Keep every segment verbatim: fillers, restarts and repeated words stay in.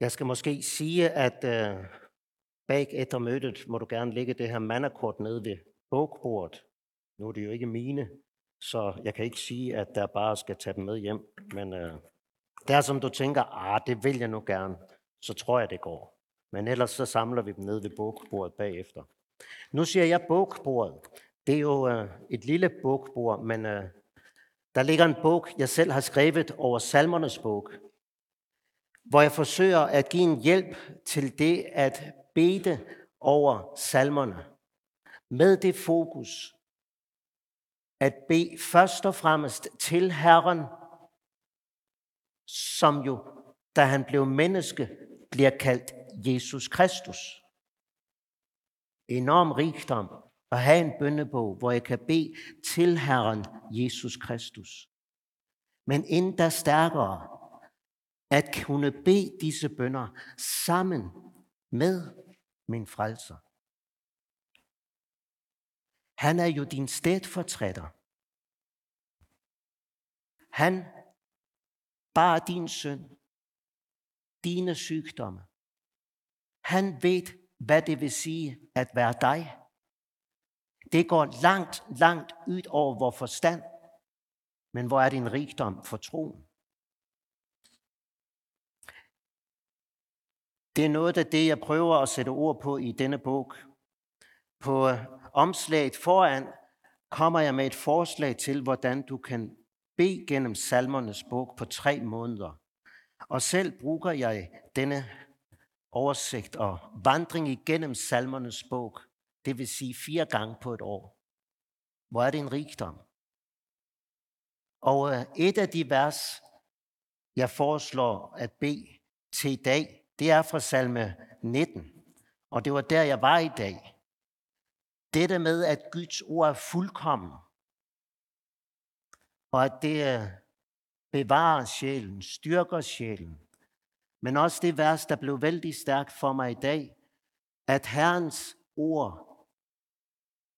Jeg skal måske sige, at øh, bag efter mødet må du gerne lægge det her mandakort nede ved bogbordet. Nu er det jo ikke mine, så jeg kan ikke sige, at der bare skal tage dem med hjem. Men øh, der som du tænker, ah, det vil jeg nu gerne, så tror jeg, det går. Men ellers så samler vi dem nede ved bogbordet bagefter. Nu siger jeg bogbordet. Det er jo øh, et lille bogbord, men øh, der ligger en bog, jeg selv har skrevet over Salmernes bog, hvor jeg forsøger at give en hjælp til det at bede over salmerne. Med det fokus at bede først og fremmest til Herren, som jo, da han blev menneske, bliver kaldt Jesus Kristus. Enorm rigdom at have en bønnebog, hvor jeg kan bede til Herren Jesus Kristus. Men endda stærkere, at kunne bede disse bønner sammen med min frelser. Han er jo din stedfortræder. Han bar din synd, dine sygdomme. Han ved, hvad det vil sige at være dig. Det går langt, langt ud over vores forstand, men hvor er det en rigdom for troen? Det er noget af det, jeg prøver at sætte ord på i denne bog. På omslaget foran kommer jeg med et forslag til, hvordan du kan bede gennem Salmernes bog på tre måneder. Og selv bruger jeg denne oversigt og vandring igennem Salmernes bog, det vil sige fire gange på et år. Hvor er det en rigdom? Og et af de vers, jeg foreslår at bede til i dag, det er fra Salme nitten, og det var der, jeg var i dag. Dette med, at Guds ord er fuldkommen, og at det bevarer sjælen, styrker sjælen. Men også det vers, der blev vældig stærkt for mig i dag, at Herrens ord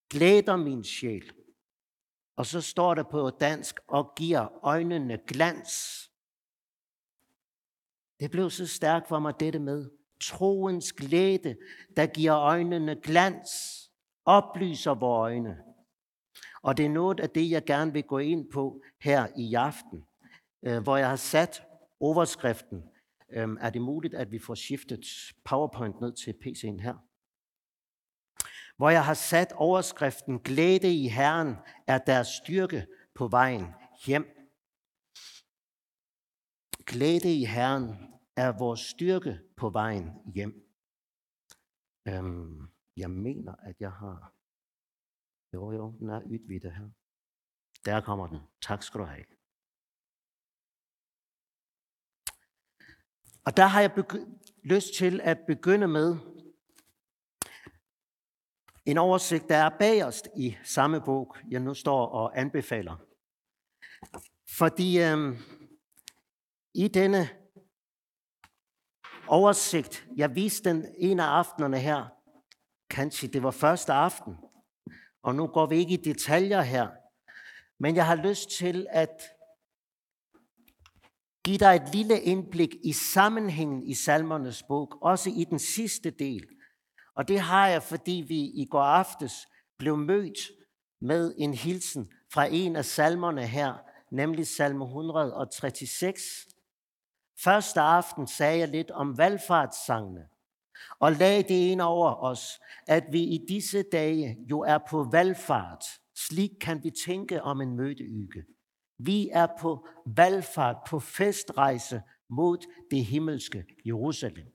glæder min sjæl. Og så står der på dansk, og giver øjnene glans. Det blev så stærkt for mig, dette med troens glæde, der giver øjnene glans, oplyser vores øjne. Og det er noget af det, jeg gerne vil gå ind på her i aften, hvor jeg har sat overskriften. Er det muligt, at vi får skiftet PowerPoint ned til P C'en her? Hvor jeg har sat overskriften, Glede i Herren er deres styrke på vejen hjem. Glede i Herren er vores styrke på vejen hjem. Øhm, jeg mener, at jeg har... Jo, jo, den er ytvidde her. Der kommer den. Tak skal du have. Og der har jeg begy- lyst til at begynde med en oversigt, der er bagerst i samme bog, jeg nu står og anbefaler. Fordi... Øhm, I denne oversigt, jeg viste den en af aftenerne her, kanskje det var første aften, og nu går vi ikke i detaljer her, men jeg har lyst til at give dig et lille indblik i sammenhængen i Salmernes bog, også i den sidste del. Og det har jeg, fordi vi i går aftes blev mødt med en hilsen fra en af salmerne her, nemlig Salme et hundrede og seksogtreds. Første aften sagde jeg lidt om valgfartssangene, og lagde det ind over os, at vi i disse dage jo er på valgfart. Slik kan vi tænke om en mødeuge. Vi er på valgfart, på festrejse mod det himmelske Jerusalem.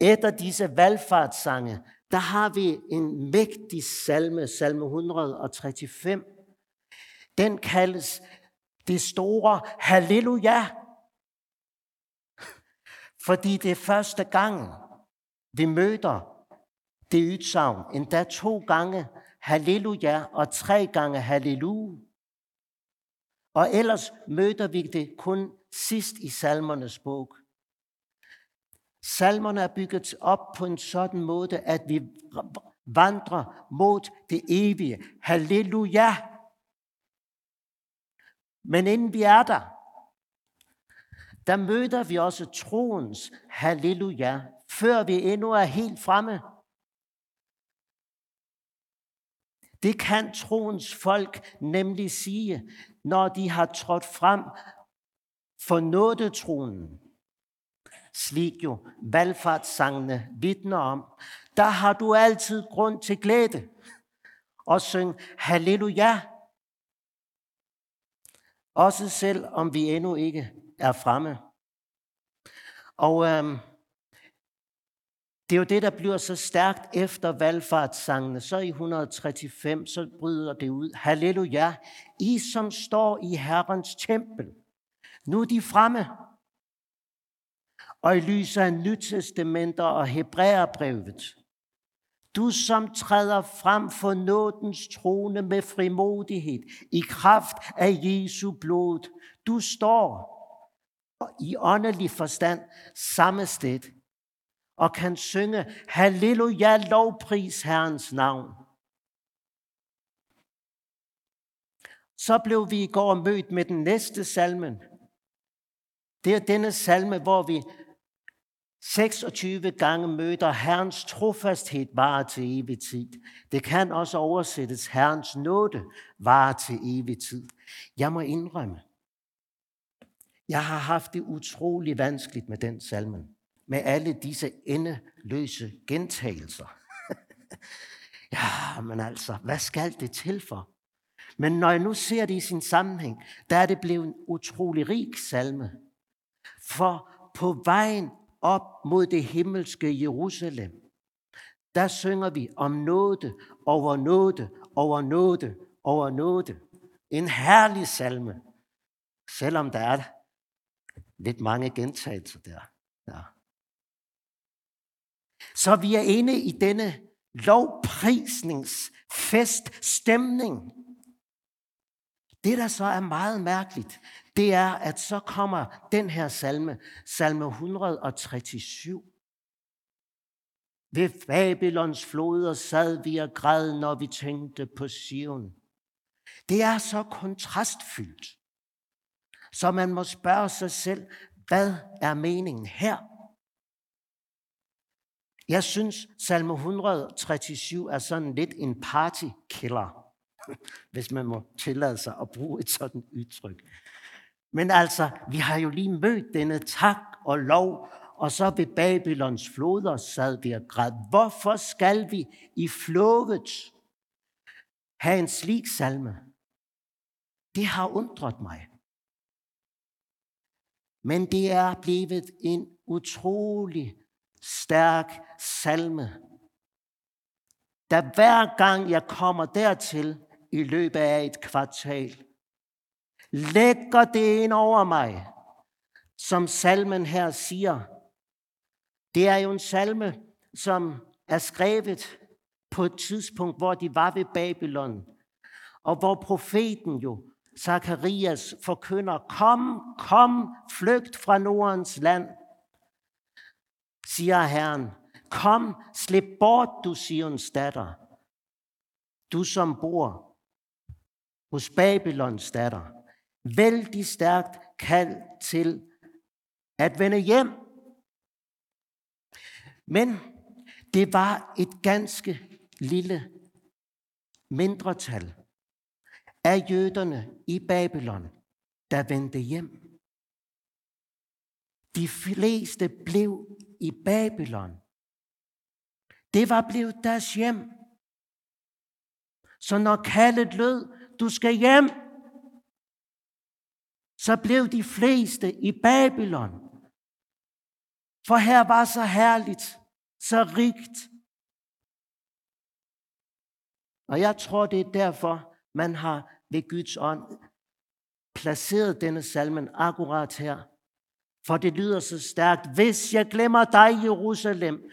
Efter disse valgfartssange, der har vi en mægtig salme, Salme et hundrede og femogtreds. Den kaldes det store halleluja. Fordi det er første gang, vi møder det udsagn. Endda to gange halleluja og tre gange halleluja. Og ellers møder vi det kun sidst i Salmernes bog. Salmerne er bygget op på en sådan måde, at vi vandrer mod det evige halleluja. Men inden vi er der, der møder vi også troens halleluja, før vi endnu er helt fremme. Det kan troens folk nemlig sige, når de har trådt frem for nådetronen. Slik jo valgfartssangene vidner om, der har du altid grund til glæde og syng halleluja. Også selv om vi endnu ikke er fremme. Og øhm, det er jo det, der bliver så stærkt efter valgfartssangene. Så i et hundrede og femogtredive, så bryder det ud. Halleluja, I som står i Herrens tempel, nu er de fremme. Og i lyset af Nytestamenter og Hebræerbrevet. Du som træder frem for nådens trone med frimodighed i kraft af Jesu blod. Du står i åndelig forstand samme sted og kan synge halleluja, lovpris Herrens navn. Så blev vi i går mødt med den næste salmen. Det er denne salme, hvor vi seksogtyve gange møder Herrens trofasthed varer til evig tid. Det kan også oversættes Herrens nåde varer til evig tid. Jeg må indrømme, jeg har haft det utrolig vanskeligt med den salmen. Med alle disse endeløse gentagelser. Ja, men altså, hvad skal det til for? Men når jeg nu ser det i sin sammenhæng, der er det blevet en utrolig rig salme. For på vejen op mod det himmelske Jerusalem, der synger vi om nåde, over nåde, over nåde, over nåde. En herlig salme. Selvom der er lidt mange gentagelser der. Ja. Så vi er inde i denne lovprisningsfeststemning. Det, der så er meget mærkeligt, det er, at så kommer den her salme, salme et hundrede og syvogtredive. Ved Babylons floder sad vi og græd, når vi tænkte på Sion. Det er så kontrastfyldt, så man må spørge sig selv, hvad er meningen her? Jeg synes, salme et hundrede og syvogtredive er sådan lidt en partykiller, hvis man må tillade sig at bruge et sådan udtryk. Men altså, vi har jo lige mødt denne tak og lov, og så ved Babylons floder sad vi og græd. Hvorfor skal vi i flokket have en slik salme? Det har undret mig. Men det er blevet en utrolig stærk salme, der hver gang jeg kommer dertil i løbet af et kvartal, lægger det ind over mig, som salmen her siger. Det er jo en salme, som er skrevet på et tidspunkt, hvor de var ved Babylon, og hvor profeten jo, Zakarias, forkynder, kom, kom, flygt fra Nordens land, siger Herren. Kom, slip bort, du Sions datter, du som bor hos Babylons datter. Vældig stærkt kald til at vende hjem. Men det var et ganske lille mindretal af jøderne i Babylon, der vendte hjem. De fleste blev i Babylon. Det var blevet deres hjem. Så når kaldet lød, du skal hjem, så blev de fleste i Babylon. For her var så herligt, så rigt. Og jeg tror, det er derfor, man har ved Guds ånd placeret denne salmen akkurat her. For det lyder så stærkt, hvis jeg glemmer dig, Jerusalem,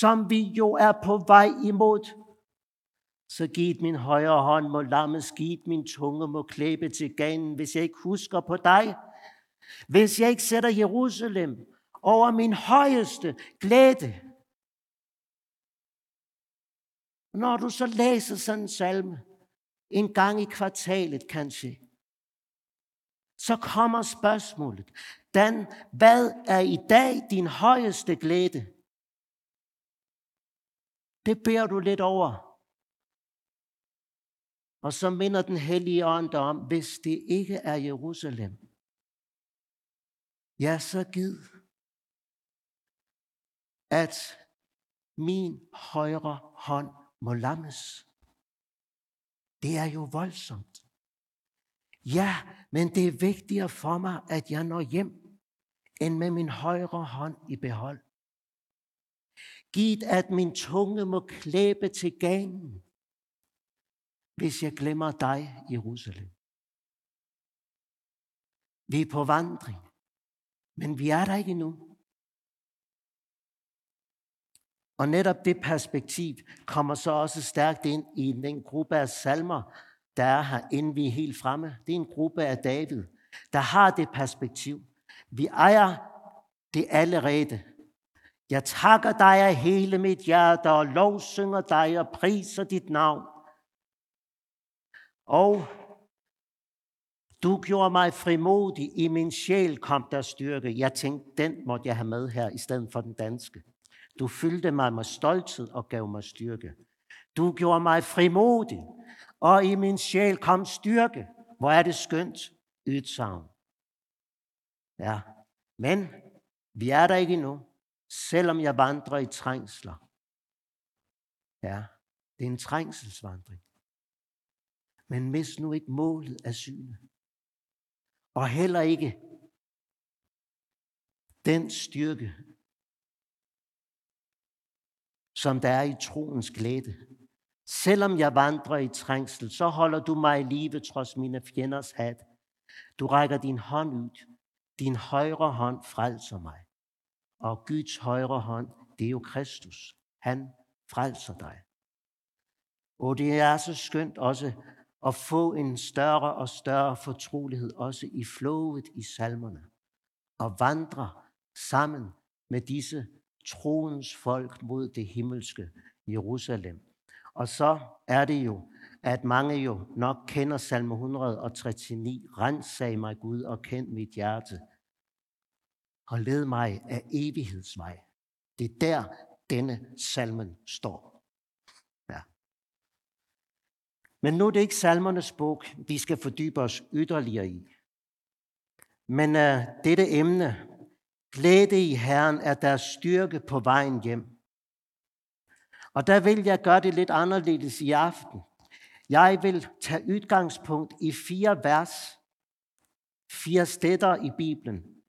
som vi jo er på vej imod, så giv min højre hånd må lammes, giv min tunge må klæbe til ganen, hvis jeg ikke husker på dig. Hvis jeg ikke sætter Jerusalem over min højeste glæde. Når du så læser sådan en salme, en gang i kvartalet kanskje, så kommer spørgsmålet. Dan, hvad er i dag din højeste glæde? Det beder du lidt over. Og så minder den hellige ånd dig om, hvis det ikke er Jerusalem, ja, så gid, at min højre hånd må lammes. Det er jo voldsomt. Ja, men det er vigtigere for mig, at jeg når hjem, end med min højre hånd i behold. Giv, at min tunge må klæbe til ganen, hvis jeg glemmer dig, Jerusalem. Vi er på vandring, men vi er der ikke endnu. Og netop det perspektiv kommer så også stærkt ind i den gruppe af salmer, der er her, inden vi er helt fremme. Det er en gruppe af David, der har det perspektiv. Vi ejer det allerede. Jeg takker dig af hele mit hjerte og lovsynger dig og priser dit navn. Og du gjorde mig frimodig, i min sjæl kom der styrke. Jeg tænkte, den måtte jeg have med her, i stedet for den danske. Du fyldte mig med stolthed og gav mig styrke. Du gjorde mig frimodig, og i min sjæl kom styrke. Hvor er det skønt udsagn. Ja, men vi er der ikke endnu, selvom jeg vandrer i trængsler. Ja, det er en trængselsvandring. Men mist nu ikke målet af syne. Og heller ikke den styrke, som der er i troens glæde. Selvom jeg vandrer i trængsel, så holder du mig i live trods mine fjenders hat. Du rækker din hånd ud. Din højre hånd frelser mig. Og Guds højre hånd, det er jo Kristus. Han frelser dig. Og det er så skønt også at få en større og større fortrolighed, også i flowet i salmerne. Og vandre sammen med disse troens folk mod det himmelske Jerusalem. Og så er det jo, at mange jo nok kender salme et hundrede og treogtredive. Rensag mig Gud og kend mit hjerte. Og led mig af evighedsvej. Det er der, denne salmen står. Ja. Men nu er det ikke salmernes bog, vi skal fordybe os yderligere i. Men uh, dette emne, glæde i Herren er deres styrke på vejen hjem. Og der vil jeg gøre det lidt anderledes i aften. Jeg vil tage udgangspunkt i fire vers, fire steder i Bibelen.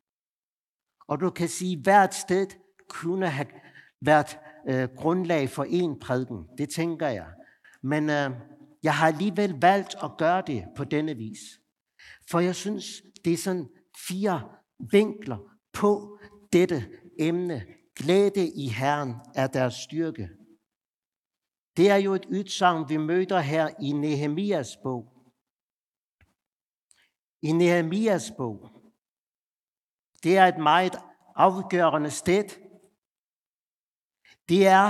Og du kan sige, at hvert sted kunne have været øh, grundlag for en prædiken. Det tænker jeg. Men øh, jeg har alligevel valgt at gøre det på denne vis. For jeg synes, det er sådan fire vinkler på dette emne. Glæde i Herren er deres styrke. Det er jo et udsagn, vi møder her i Nehemias bog. I Nehemias bog. Det er et meget afgørende sted. Det er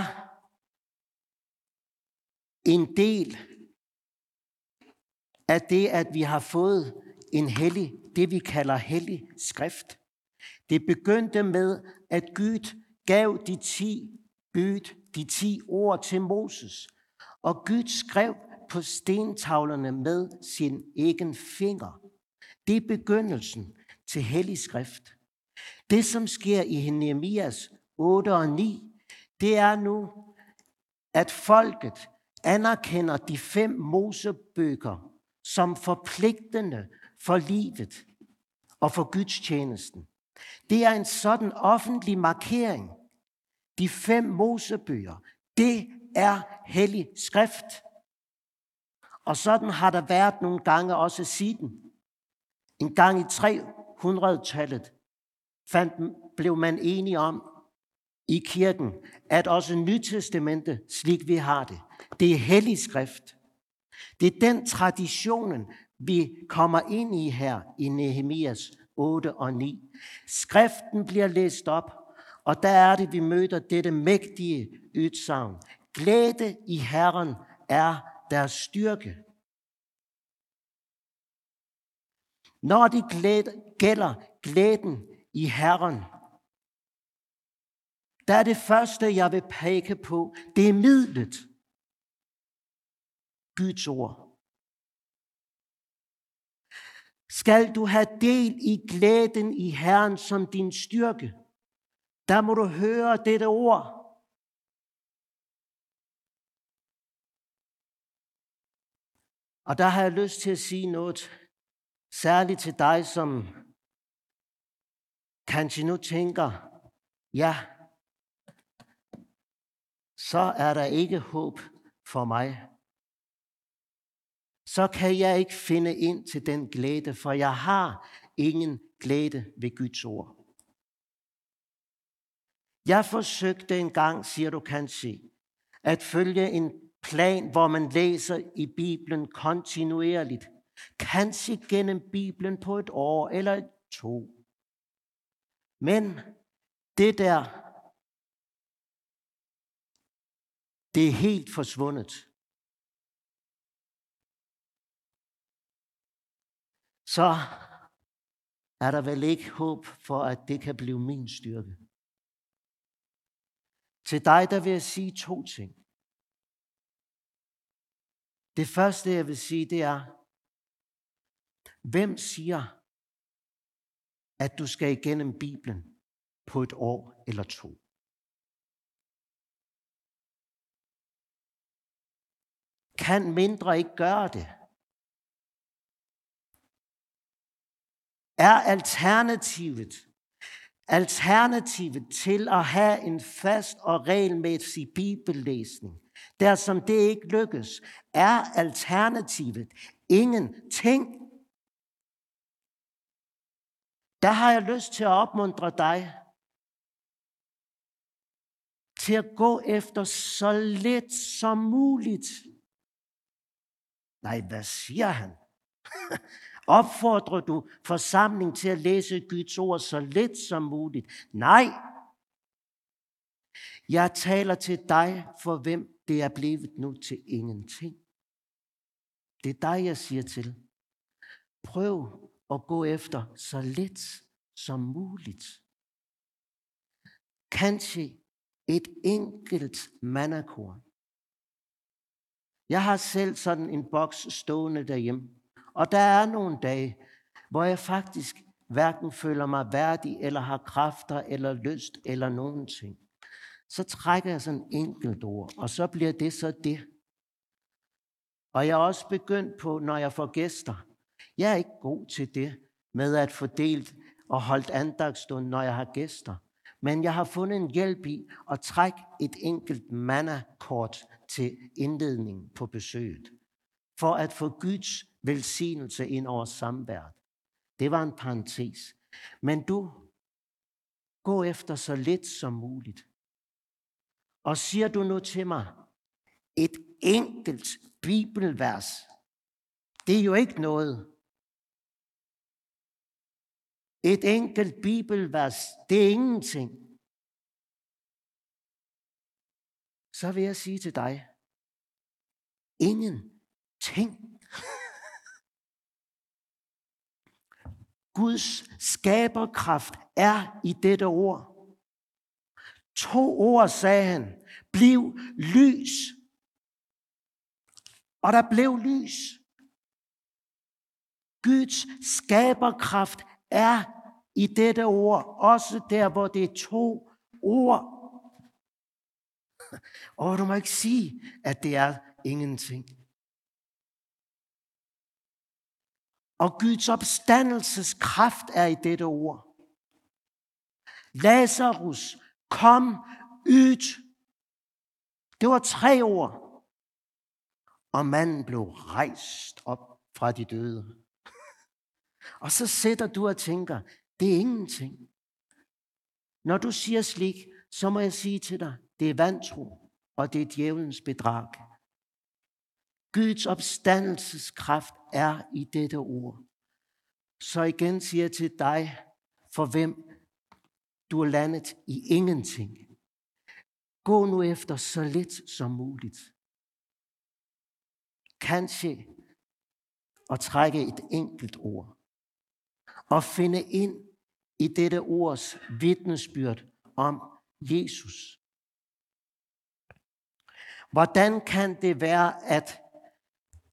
en del af det, at vi har fået en hellig, det vi kalder hellig skrift. Det begyndte med, at Gud gav de ti bud, de ti ord til Moses, og Gud skrev på stentavlerne med sin egen finger. Det er begyndelsen til hellig skrift. Det, som sker i Nehemias otte og ni, det er nu, at folket anerkender de fem Mosebøger som forpligtende for livet og for gudstjenesten. Det er en sådan offentlig markering. De fem Mosebøger, det er hellig skrift. Og sådan har der været nogle gange også siden. En gang i tre hundrede-tallet fandt, blev man enige om i kirken, at også Nytestamentet, slik vi har det, det er hellig skrift. Det er den traditionen, vi kommer ind i her i Nehemias otte og ni. Skriften bliver læst op. Og der er det, vi møder dette mægtige udsagn. Glæde i Herren er deres styrke. Når det gælder glæden i Herren, der er det første, jeg vil pege på, det er midlet. Guds ord. Skal du have del i glæden i Herren som din styrke, der må du høre dette ord. Og der har jeg lyst til at sige noget, særligt til dig, som kanskje nu tænker, ja, så er der ikke håb for mig. Så kan jeg ikke finde ind til den glæde, for jeg har ingen glæde ved Guds ord. Jeg forsøgte engang, siger du kanskje, at følge en plan, hvor man læser i Bibelen kontinuerligt. Kanskje gennem Bibelen på et år eller to. Men det der, det er helt forsvundet. Så er der vel ikke håb for, at det kan blive min styrke. Til dig, der vil jeg sige to ting. Det første, jeg vil sige, det er, hvem siger, at du skal igennem Bibelen på et år eller to? Kan mindre ikke gøre det? Er alternativet, alternativet til at have en fast og regelmæssig bibellæsning, der som det ikke lykkes, er alternativet ingenting? Der har jeg lyst til at opmuntre dig til at gå efter så lidt som muligt. Nej, hvad siger han? Opfordrer du forsamlingen til at læse Guds ord så lidt som muligt? Nej. Jeg taler til dig, for hvem det er blevet nu til ingenting. Det er dig, jeg siger til. Prøv at gå efter så lidt som muligt. Kanskje et enkelt mannakorn. Jeg har selv sådan en boks stående derhjemme. Og der er nogle dage, hvor jeg faktisk hverken føler mig værdig, eller har kræfter, eller lyst, eller nogen ting. Så trækker jeg sådan enkelt ord, og så bliver det så det. Og jeg er også begyndt på, når jeg får gæster. Jeg er ikke god til det, med at fordele og holde andagstund, når jeg har gæster. Men jeg har fundet en hjælp i at trække et enkelt mandakort til indledningen på besøget. For at få Guds velsignelse ind over samværet. Det var en parentes. Men du, gå efter så lidt som muligt. Og siger du nu til mig, et enkelt bibelvers, det er jo ikke noget. Et enkelt bibelvers, det er ingenting. Så vil jeg sige til dig, ingenting. Guds skaberkraft er i dette ord. To ord, sagde han. Bliv lys. Og der blev lys. Guds skaberkraft er i dette ord. Også der, hvor det er to ord. Og du må ikke sige, at det er ingenting. Og Guds opstandelseskraft er i dette ord. Lazarus, kom ud. Det var tre ord. Og manden blev rejst op fra de døde. Og så sidder du og tænker, det er ingenting. Når du siger slik, så må jeg sige til dig, det er vantro, og det er djævelens bedrag. Guds opstandelseskraft er i dette ord. Så igen siger jeg til dig, for hvem du er landet i ingenting. Gå nu efter så lidt som muligt. Kanskje at trække et enkelt ord. og finde ind i dette ords vidnesbyrd om Jesus. Hvordan kan det være, at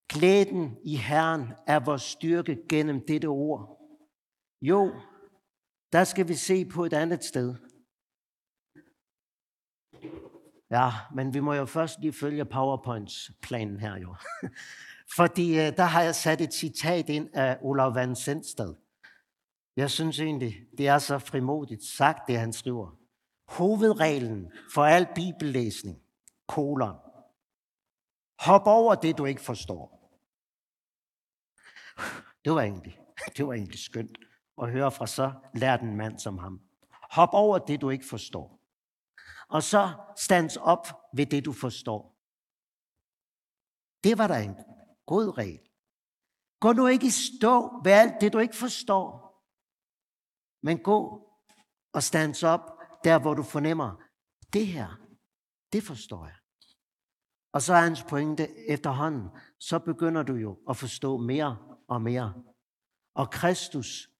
glæden i Herren er vores styrke gennem dette ord? Jo, der skal vi se på et andet sted. Ja, men vi må jo først lige følge PowerPoints-planen her jo. Fordi der har jeg sat et citat ind af Olav Van Sendsted. Jeg synes egentlig, det er så frimodigt sagt, det han skriver. Hovedreglen for al bibellæsning, kolon. Hop over det, du ikke forstår. Det var egentlig, det var egentlig skønt at høre fra så lært en mand som ham. Hop over det, du ikke forstår. Og så stands op ved det, du forstår. Det var da en god regel. Gå nu ikke i stå ved alt det, du ikke forstår. Men gå og stands op der, hvor du fornemmer, det her, det forstår jeg. Og så er hans pointe efterhånden, så begynder du jo at forstå mere og mere. Og Kristus,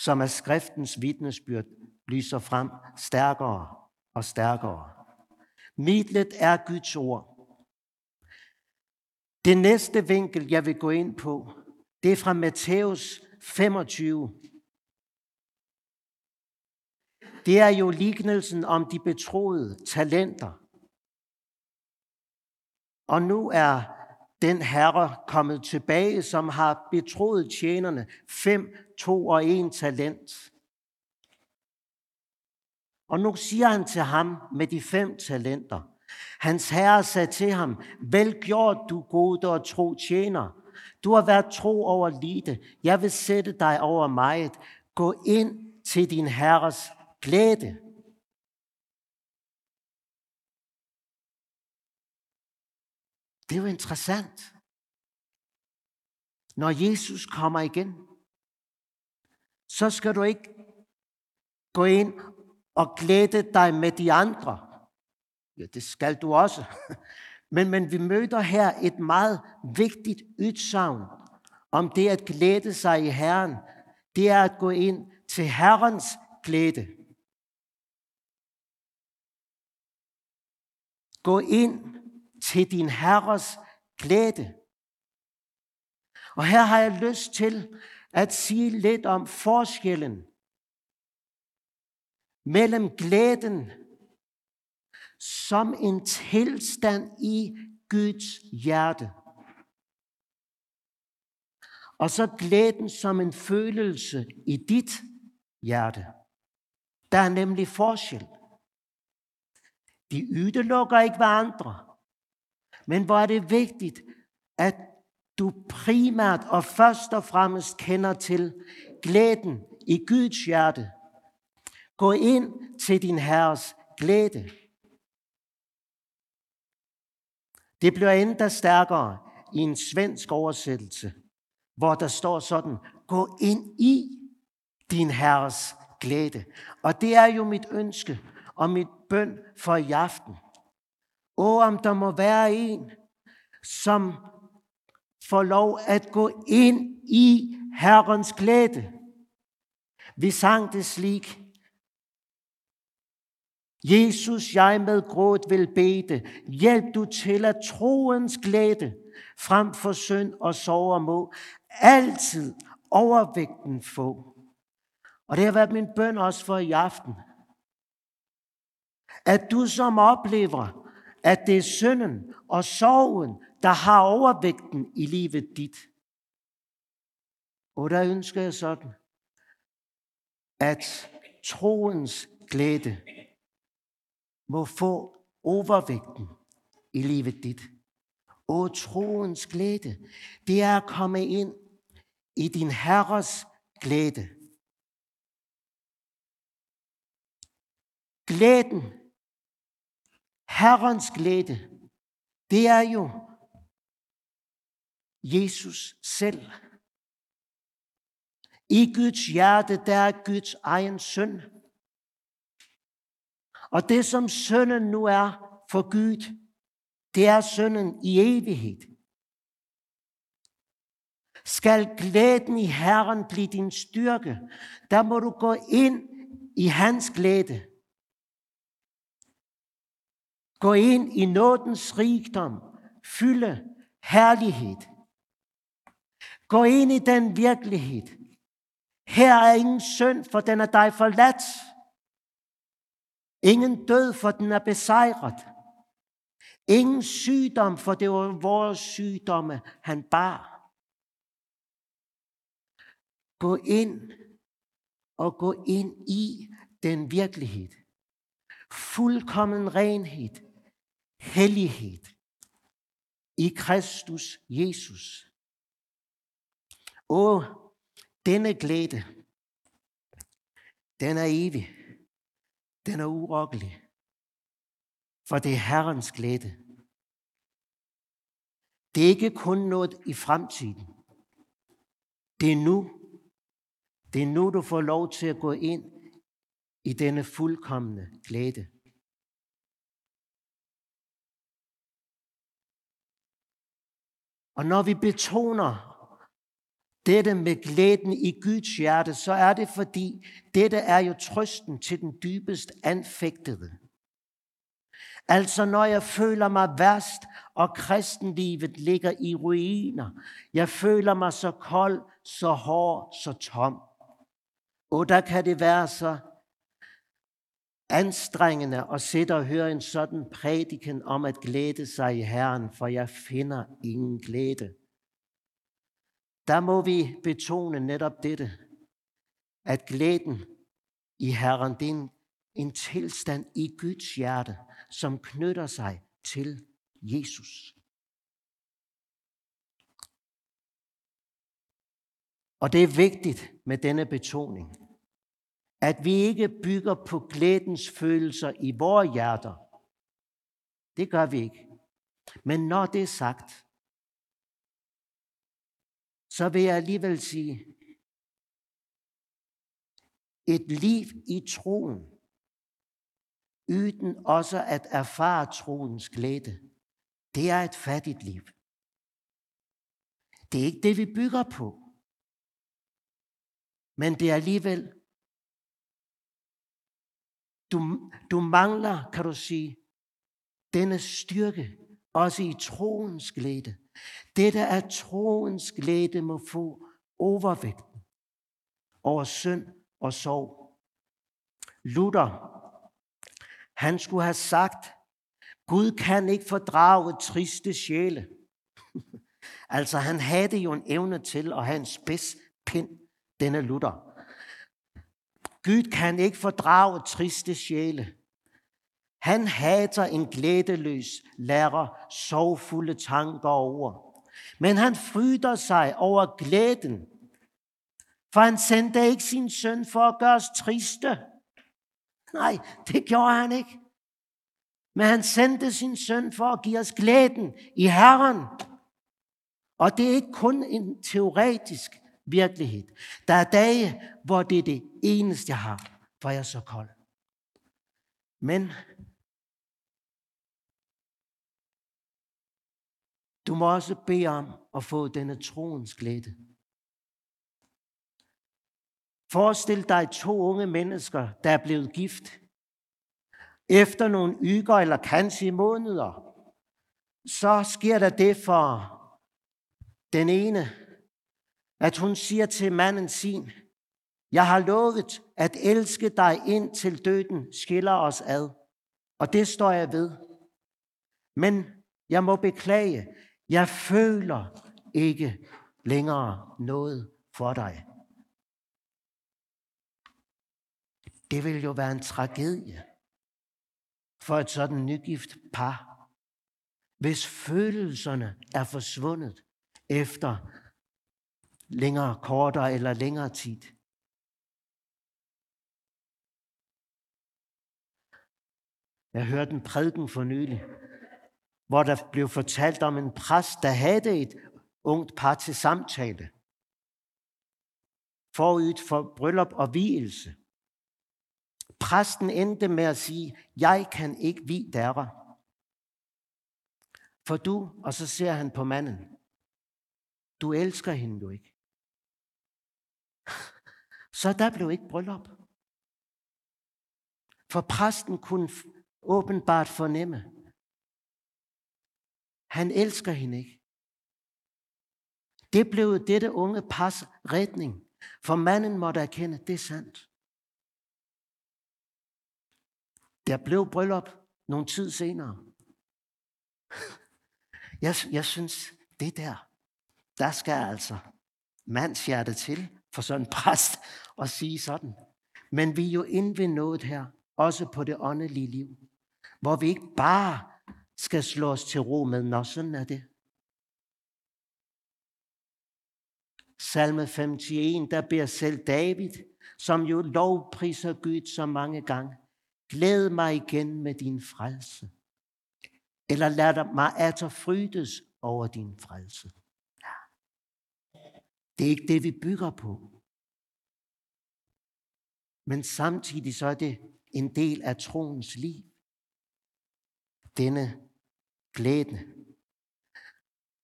som er skriftens vidnesbyrd, lyser frem stærkere og stærkere. Midlet er Guds ord. Det næste vinkel, jeg vil gå ind på, det er fra Matthæus femogtyve. Det er jo lignelsen om de betroede talenter. Og nu er den herre kommet tilbage, som har betroet tjenerne fem, to og en talent. Og nu siger han til ham med de fem talenter. Hans herre sagde til ham, velgjort du gode og tro tjener. Du har været tro over lite. Jeg vil sætte dig over meget. Gå ind til din herres glæde. Det er jo interessant. Når Jesus kommer igen, så skal du ikke gå ind og glæde dig med de andre. Ja, det skal du også. Men, men vi møder her et meget vigtigt udsagn om det at glæde sig i Herren. Det er at gå ind til Herrens glæde. Gå ind til din herres glæde. Og her har jeg lyst til at sige lidt om forskellen mellem glæden som en tilstand i Guds hjerte, og så glæden som en følelse i dit hjerte. Der er nemlig forskel. De udelukker ikke hverandre. Men hvor er det vigtigt, at du primært og først og fremmest kender til glæden i Guds hjerte. Gå ind til din herres glæde. Det bliver endda stærkere i en svensk oversættelse, hvor der står sådan, gå ind i din herres glæde. Og det er jo mit ønske og mit bøn for i aften. Åh, om der må være en, som får lov at gå ind i Herrens glæde. Vi sang det slik. Jesus, jeg med gråd vil bede, hjælp du til at troens glæde, frem for synd og sorg og må, altid overvægten få. Og det har været min bøn også for i aften. At du som oplever, at det er synden og sorgen, der har overvægten i livet dit. Og der ønsker jeg sådan, at troens glæde må få overvægten i livet dit. Og troens glæde, det er at komme ind i din herres glæde. Glæden, Herrens glæde, det er jo Jesus selv. I Guds hjerte, der er Guds egen søn. Og det, som sønnen nu er for Gud, det er sønnen i evighed. skal glæden i Herren blive din styrke. Der må du gå ind i hans glæde. Gå ind i nådens rigdom, fylde, herlighed. Gå ind i den virkelighed. Her er ingen synd, for den er dig forladt. Ingen død, for den er besejret. Ingen sygdom, for det var vores sygdomme, han bar. Gå ind og gå ind i den virkelighed. Fuldkommen renhed, hellighed i Kristus Jesus. Åh, denne glæde, den er evig, den er urokkelig, for det er Herrens glæde. Det er ikke kun noget i fremtiden. Det er nu. Det er nu, du får lov til at gå ind i denne fuldkomne glæde. Og når vi betoner dette med glæden i Guds hjerte, så er det fordi, dette er jo trøsten til den dybest anfægtede. Altså når jeg føler mig værst, og kristenlivet ligger i ruiner, jeg føler mig så kold, så hård, så tom. Og der kan det være så anstrengende at sidde og høre en sådan prædiken om at glæde sig i Herren, for jeg finder ingen glæde. Der må vi betone netop dette, at glæden i Herren, det er en, en tilstand i Guds hjerte, som knytter sig til Jesus. Og det er vigtigt med denne betoning, at vi ikke bygger på glædens følelser i vores hjerter. Det gør vi ikke. Men når det er sagt, så vil jeg alligevel sige, et liv i troen, uden også at erfare troens glæde, det er et fattigt liv. Det er ikke det, vi bygger på. Men det er alligevel, du, du mangler, kan du sige, denne styrke, også i troens glæde. Dette er troens glæde må få overvægten over synd og sorg. Luther, han skulle have sagt, Gud kan ikke fordrage triste sjæle. Altså han havde jo en evne til at have en spids pind, denne Luther. Gud kan ikke fordrage triste sjæle. Han hater en glædeløs lærer, sorgfulde tanker og ord. Men han fryder sig over glæden, for han sendte ikke sin søn for at gøre os triste. Nej, det gjorde han ikke. Men han sendte sin søn for at give os glæden i Herren. Og det er ikke kun en teoretisk virkelighed. Der er dage, hvor det er det eneste, jeg har, for jeg er så kold. Men du må også bede om at få denne troens glæde. Forestil dig to unge mennesker, der er blevet gift. Efter nogle uger eller kanskje måneder, så sker der det for den ene, at hun siger til manden sin, jeg har lovet at elske dig indtil døden skiller os ad, og det står jeg ved. Men jeg må beklage, jeg føler ikke længere noget for dig. Det vil jo være en tragedie for et sådan nygift par, hvis følelserne er forsvundet efter længere, kortere eller længere tid. Jeg hørte en prædiken for nylig, hvor der blev fortalt om en præst, der havde et ungt par til samtale forud for bryllup og vielse. Præsten endte med at sige, jeg kan ikke vie dig, for du, og så ser han på manden, Du elsker hende jo ikke. Så der blev ikke bryllup. For præsten kunne åbenbart fornemme. Han elsker hende ikke. Det blev dette unge pars redning, for manden måtte erkende, det er sandt. Der blev bryllup nogle tid senere. Jeg, jeg synes, det der, der skal altså mandshjerte til for sådan en præst at sige sådan. Men vi er jo inde ved noget her, også på det åndelige liv, hvor vi ikke bare skal slå os til ro med, når sådan er det. Salme femogtyve, der beder selv David, som jo lovpriser Gud så mange gange, glæd mig igen med din frelse. Eller lad mig atter frydes over din frelse. Det er ikke det, vi bygger på. Men samtidig så er det en del af troens liv. Denne glæde.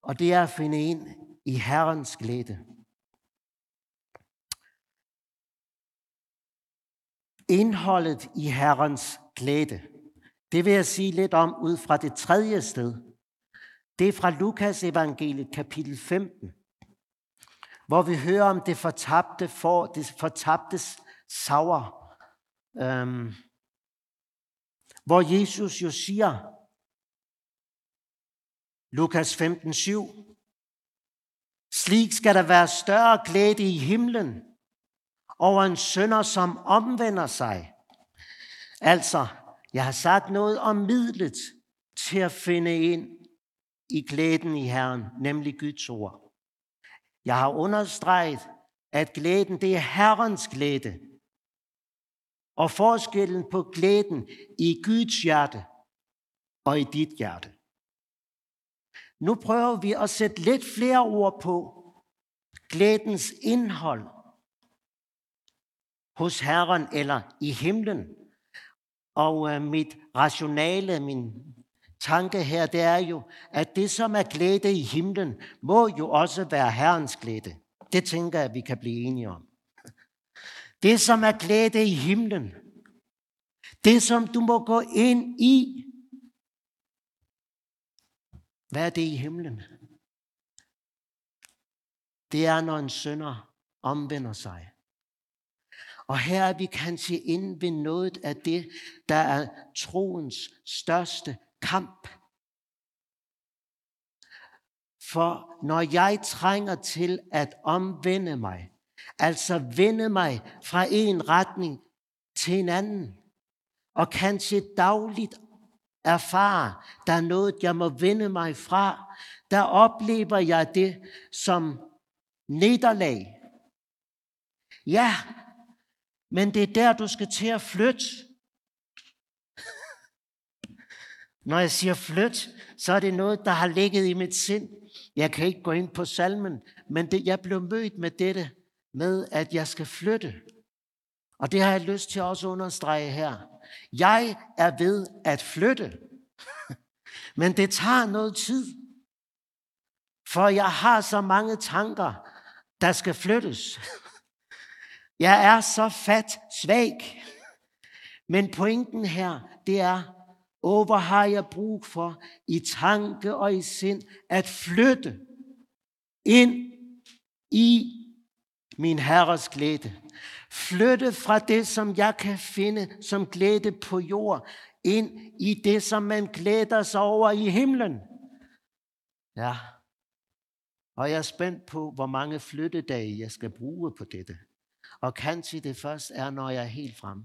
Og det er at finde ind i Herrens glæde. Indholdet i Herrens glæde. Det vil jeg sige lidt om ud fra det tredje sted. Det er fra Lukas evangeliet kapitel femten, hvor vi hører om det fortabte for, det fortabtes sauer. Øhm, hvor Jesus jo siger, Lukas femten syv, slik skal der være større glæde i himlen over en synder, som omvender sig. Altså, jeg har sagt noget om midlet til at finde ind i glæden i Herren, nemlig Guds ord. Jeg har understreget, at glæden, det er Herrens glæde. Og forskellen på glæden i Guds hjerte og i dit hjerte. Nu prøver vi at sætte lidt flere ord på glædens indhold hos Herren eller i himlen. Og mit rationale, min tanke her, det er jo, at det, som er glæde i himlen, må jo også være Herrens glæde. Det tænker jeg, vi kan blive enige om. Det, som er glæde i himlen, det, som du må gå ind i. Hvad er det i himlen? Det er, når en synder omvender sig. Og her er vi kanskje inde ved noget af det, der er troens største kamp. For når jeg trænger til at omvende mig, altså vende mig fra en retning til en anden, og kanskje dagligt erfare, der er noget, jeg må vende mig fra, der oplever jeg det som nederlag. Ja, men det er der, du skal til at flytte. Når jeg siger flyt, så er det noget, der har ligget i mit sind. Jeg kan ikke gå ind på salmen, men det, jeg blev mødt med dette, med at jeg skal flytte. Og det har jeg lyst til også at understrege her. Jeg er ved at flytte, men det tager noget tid. For jeg har så mange tanker, der skal flyttes. Jeg er så fat svag. Men pointen her, det er, åh, hvor har jeg brug for i tanke og i sind at flytte ind i min Herres glæde. Flytte fra det, som jeg kan finde som glæde på jord, ind i det, som man glæder sig over i himlen. Ja, og jeg er spændt på, hvor mange flyttedage jeg skal bruge på dette. Og kanskje det først er, når jeg er helt fremme.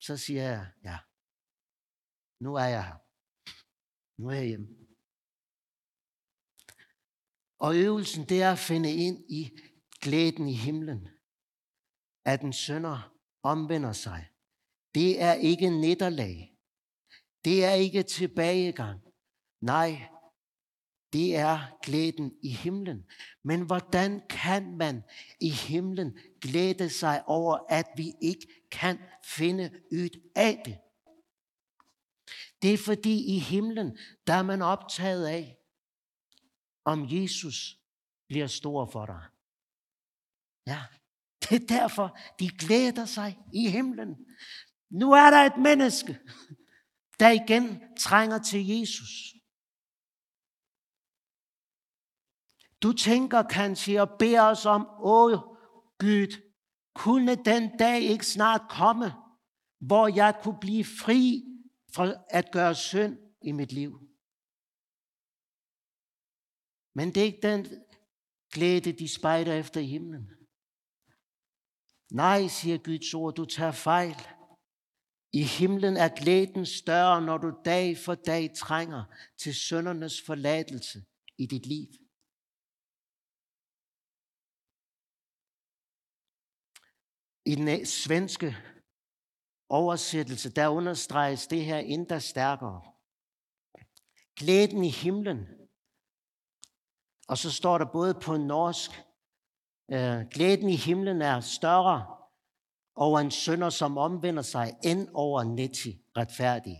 Så siger jeg, ja, nu er jeg her. Nu er jeg hjemme. Og øvelsen, det er at finde ind i glæden i himlen. At en synder omvender sig. Det er ikke nederlag. Det er ikke tilbagegang. Nej, det er glæden i himlen. Men hvordan kan man i himlen glæde sig over, at vi ikke kan finde ud af det? Det er fordi i himlen, der er man optaget af, om Jesus bliver stor for dig. Ja, det er derfor, de glæder sig i himlen. Nu er der et menneske, der igen trænger til Jesus. Du tænker kanskje og beder os om, åh Gud, kunne den dag ikke snart komme, hvor jeg kunne blive fri for at gøre synd i mit liv? Men det er ikke den glæde, de spejder efter i himlen. Nej, siger Guds ord, du tager fejl. I himlen er glæden større, når du dag for dag trænger til syndernes forladelse i dit liv. I den svenske oversættelse, der understreges det her endda stærkere. Glæden i himlen. Og så står der både på norsk, glæden i himlen er større over en synder, som omvender sig, end over netti retfærdig.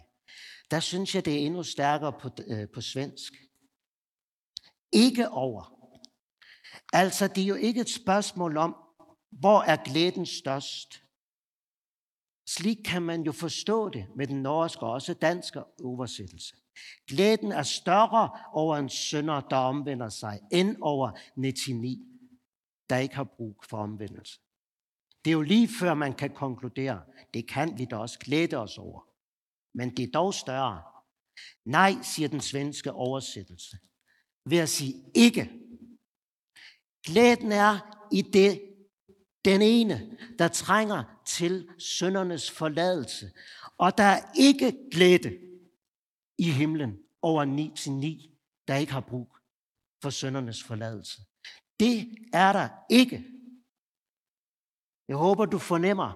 Der synes jeg, det er endnu stærkere på, på svensk. Ikke over. Altså, det er jo ikke et spørgsmål om, hvor er glæden størst? Slik kan man jo forstå det med den norske og også danske oversættelse. Glæden er større over en synder, der omvender sig, end over netini, der ikke har brug for omvendelse. Det er jo lige før man kan konkludere, det kan vi da også glæde os over. Men det er dog større. Nej, siger den svenske oversættelse, ved at sige ikke. Glæden er i det, den ene, der trænger til syndernes forladelse. Og der er ikke glæde i himlen over ni til ni, der ikke har brug for syndernes forladelse. Det er der ikke. Jeg håber, du fornemmer,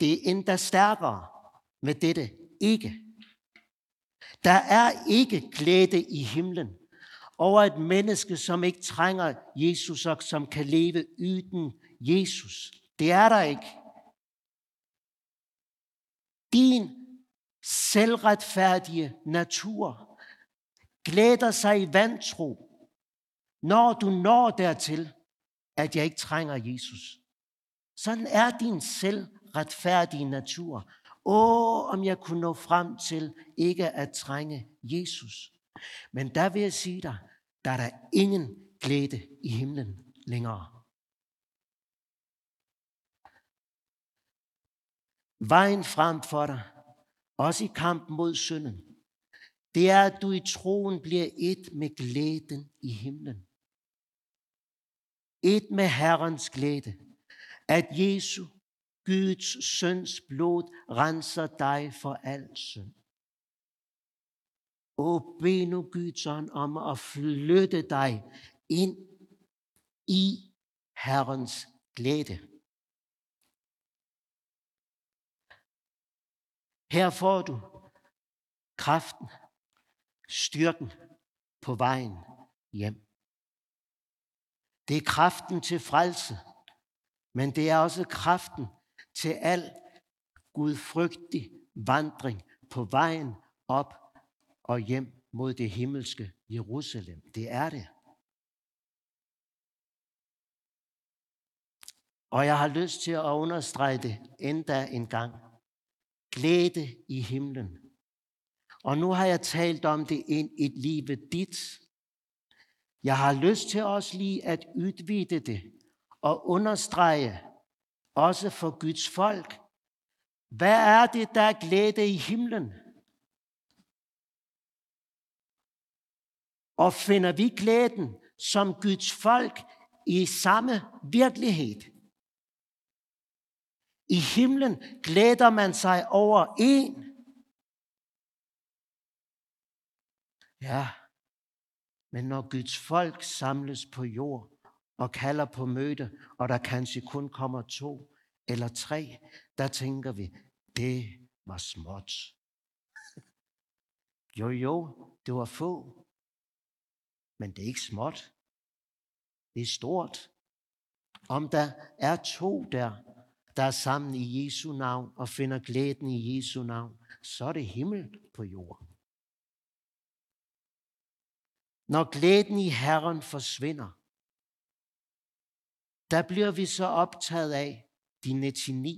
det er endda stærkere med dette ikke. Der er ikke glæde i himlen over et menneske, som ikke trænger Jesus, og som kan leve uden Jesus. Det er der ikke. Din selvretfærdige natur glæder sig i vantro, når du når dertil, at jeg ikke trænger Jesus. Sådan er din selvretfærdige natur. Åh, om jeg kunne nå frem til ikke at trænge Jesus. Men der vil jeg sige dig, der er der ingen glæde i himlen længere. Vejen frem for dig, også i kampen mod synden, det er, at du i troen bliver et med glæden i himlen. Et med Herrens glæde. At Jesu, Guds søns blod, renser dig for al synd. Og bed nu Guds ånd om at flytte dig ind i Herrens glæde. Her får du kraften, styrken på vejen hjem. Det er kraften til frelse, men det er også kraften til al gudfrygtig vandring på vejen op og hjem mod det himmelske Jerusalem. Det er det. Og jeg har lyst til at understrege det endda en gang. Glæde i himlen. Og nu har jeg talt om det ind i livet dit. Jeg har lyst til også lige at udvide det og understrege, også for Guds folk, hvad er det, der er glæde i himlen? Og finder vi glæden som Guds folk i samme virkelighed? I himlen glæder man sig over en. Ja, men når Guds folk samles på jord og kalder på møde, og der kanskje kun kommer to eller tre, der tænker vi, det var småt. Jo, jo, det var få, men det er ikke småt. Det er stort. Om der er to der, der er sammen i Jesu navn og finder glæden i Jesu navn, så er det himmel på jorden. Når glæden i Herren forsvinder, der bliver vi så optaget af din etini.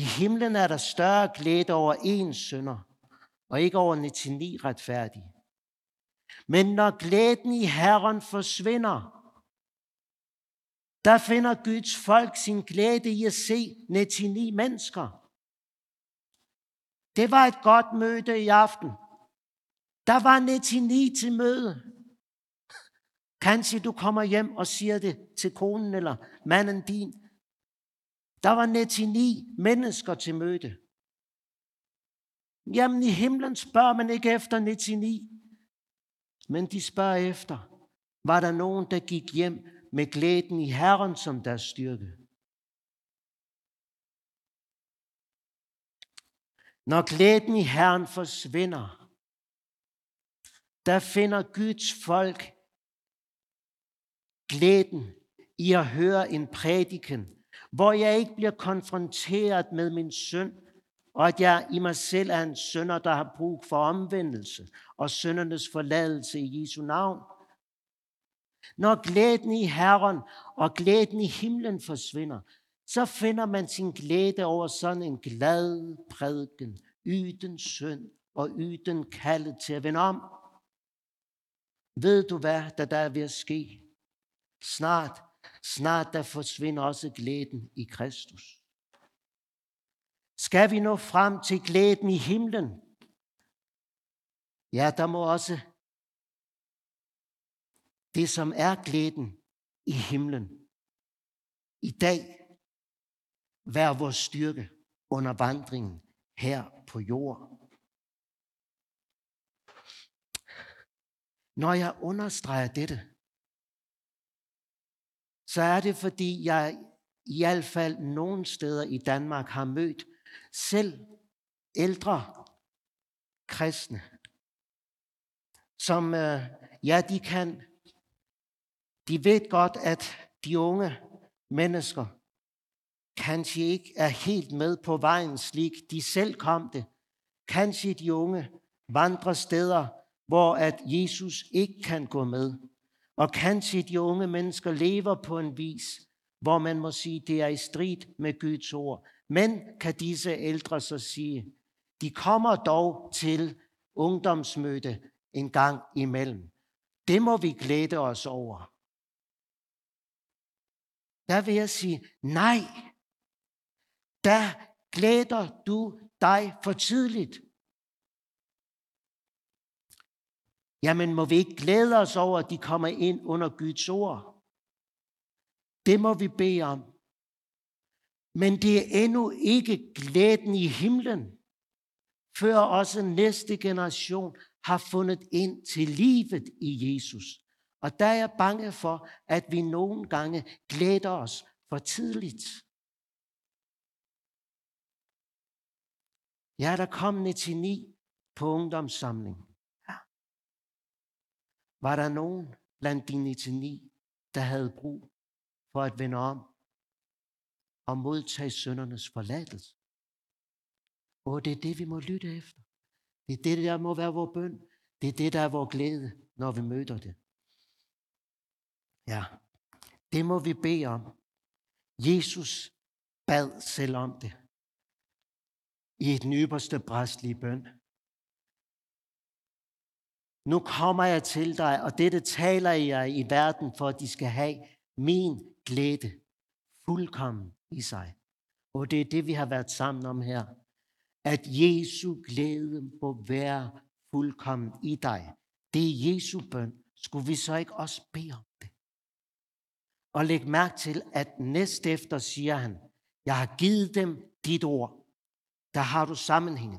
I himlen er der større glæde over én synder, og ikke over netini retfærdige. Men når glæden i Herren forsvinder, der finder Guds folk sin glæde i at se netini mennesker. Det var et godt møde i aften. Der var netini til møde. Kanskje du kommer hjem og siger det til konen eller manden din. Der var netini mennesker til møde. Jamen i himlen spørger man ikke efter netini, men de spørger efter, var der nogen, der gik hjem med glæden i Herren som deres styrke? Når glæden i Herren forsvinder, der finder Guds folk glæden i at høre en prædiken, hvor jeg ikke bliver konfronteret med min synd, og at jeg i mig selv er en synder, der har brug for omvendelse og syndernes forladelse i Jesu navn. Når glæden i Herren og glæden i himlen forsvinder, så finder man sin glæde over sådan en glad prædiken, uden synd og uden kaldet til at vende om. Ved du hvad, der, der er ved at ske? Snart, snart der forsvinder også glæden i Kristus. Skal vi nå frem til glæden i himlen? Ja, der må også det, som er glæden i himlen, i dag være vores styrke under vandringen her på jorden. Når jeg understreger dette, så er det, fordi jeg i hvert fald nogle steder i Danmark har mødt selv ældre kristne, som, ja, de kan, de ved godt, at de unge mennesker kanskje ikke er helt med på vejen, slik de selv kom det. Kanskje de unge vandrer steder, hvor at Jesus ikke kan gå med. Og kanskje de unge mennesker lever på en vis, hvor man må sige, det er i strid med Guds ord. Men kan disse ældre så sige, de kommer dog til ungdomsmøde en gang imellem. Det må vi glæde os over. Der vil jeg sige, nej, der glæder du dig for tidligt. Jamen må vi ikke glæde os over, at de kommer ind under Guds ord? Det må vi bede om. Men det er endnu ikke glæden i himlen, før også næste generation har fundet ind til livet i Jesus. Og der er jeg bange for, at vi nogle gange glæder os for tidligt. Ja, der kom netini på ungdomssamlingen. Ja. Var der nogen blandt de netini, der havde brug for at vende om og modtage syndernes forladelse? Og det er det, vi må lytte efter. Det er det, der må være vores bøn. Det er det, der er vores glæde, når vi møder det. Ja, det må vi bede om. Jesus bad selv om det i den ypperste præstelige bøn. Nu kommer jeg til dig, og dette taler jeg i verden, for at de skal have min glæde fuldkommen i sig. Og det er det, vi har været sammen om her. At Jesu glæde må være fuldkommen i dig. Det er Jesu bøn. Skulle vi så ikke også bede om det? Og læg mærke til, at næste efter siger han, jeg har givet dem dit ord. Der har du sammenhængen.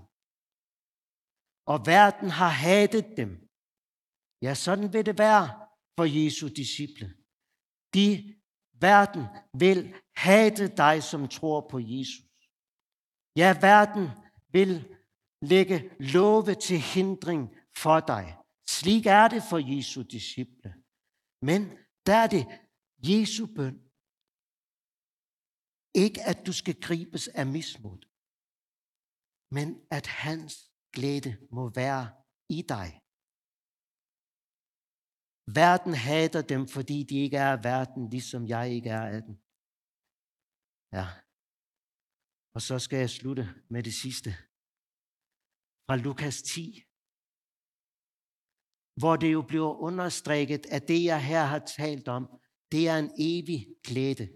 Og verden har hadet dem. Ja, sådan vil det være for Jesu disciple. De Verden vil hate dig, som tror på Jesus. Ja, verden vil lægge love til hindring for dig. Slik er det for Jesu disciple. Men der er det Jesu bøn. Ikke at du skal gribes af mismod, men at hans glæde må være i dig. Verden hader dem, fordi de ikke er af verden, ligesom jeg ikke er af den. Ja. Og så skal jeg slutte med det sidste. Fra Lukas ti. Hvor det jo bliver understreget, at det, jeg her har talt om, det er en evig glæde,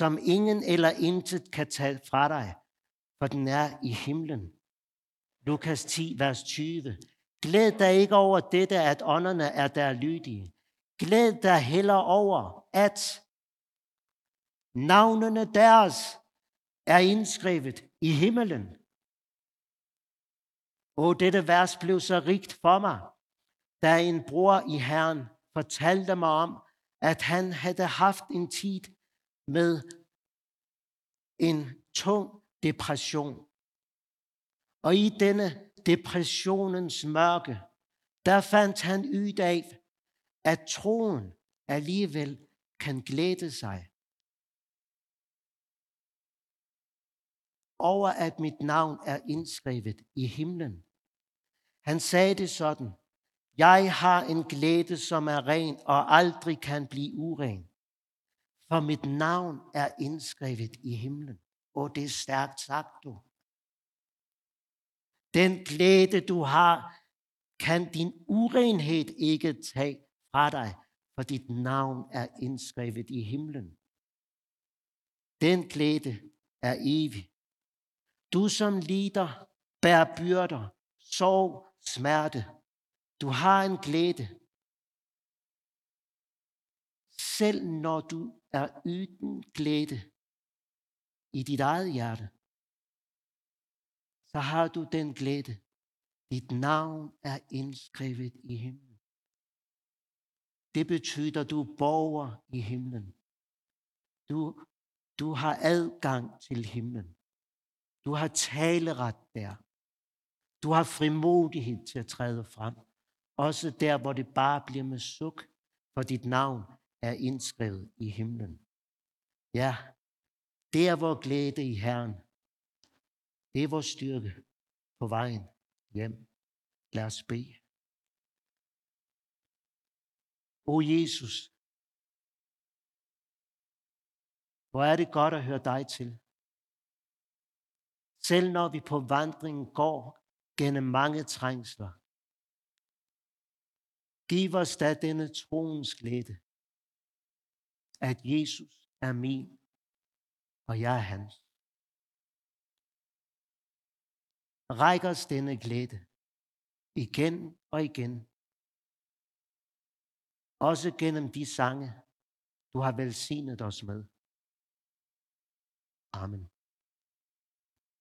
som ingen eller intet kan tage fra dig, for den er i himlen. Lukas ti, vers tyve. Glæd dig ikke over dette, at ånderne er der lydige. Glæd dig heller over, at navnene deres er indskrevet i himmelen. Og dette vers blev så rigt for mig, da en bror i Herren fortalte mig om, at han havde haft en tid med en tung depression. Og i denne depressionens mørke, der fandt han ud af, at troen alligevel kan glæde sig over, at mit navn er indskrevet i himlen. Han sagde det sådan: jeg har en glæde, som er ren og aldrig kan blive uren, for mit navn er indskrevet i himlen. Og det er stærkt sagt, du. Den glæde, du har, kan din urenhed ikke tage fra dig, for dit navn er indskrevet i himlen. Den glæde er evig. Du som lider, bærer byrder, sorg, smerte. Du har en glæde. Selv når du er uden glæde i dit eget hjerte, så har du den glæde. Dit navn er indskrevet i himlen. Det betyder, at du er borger i himlen. Du, du har adgang til himlen. Du har taleret der. Du har frimodighed til at træde frem. Også der, hvor det bare bliver med suk, for dit navn er indskrevet i himlen. Ja, det er vor glæde i Herren. Det er vores styrke på vejen hjem. Lad os bede. O Jesus, hvor er det godt at høre dig til. Selv når vi på vandringen går gennem mange trængsler, giv os da denne troens glæde, at Jesus er min, og jeg er hans. Ræk os denne glæde igen og igen. Også gennem de sange, du har velsignet os med. Amen.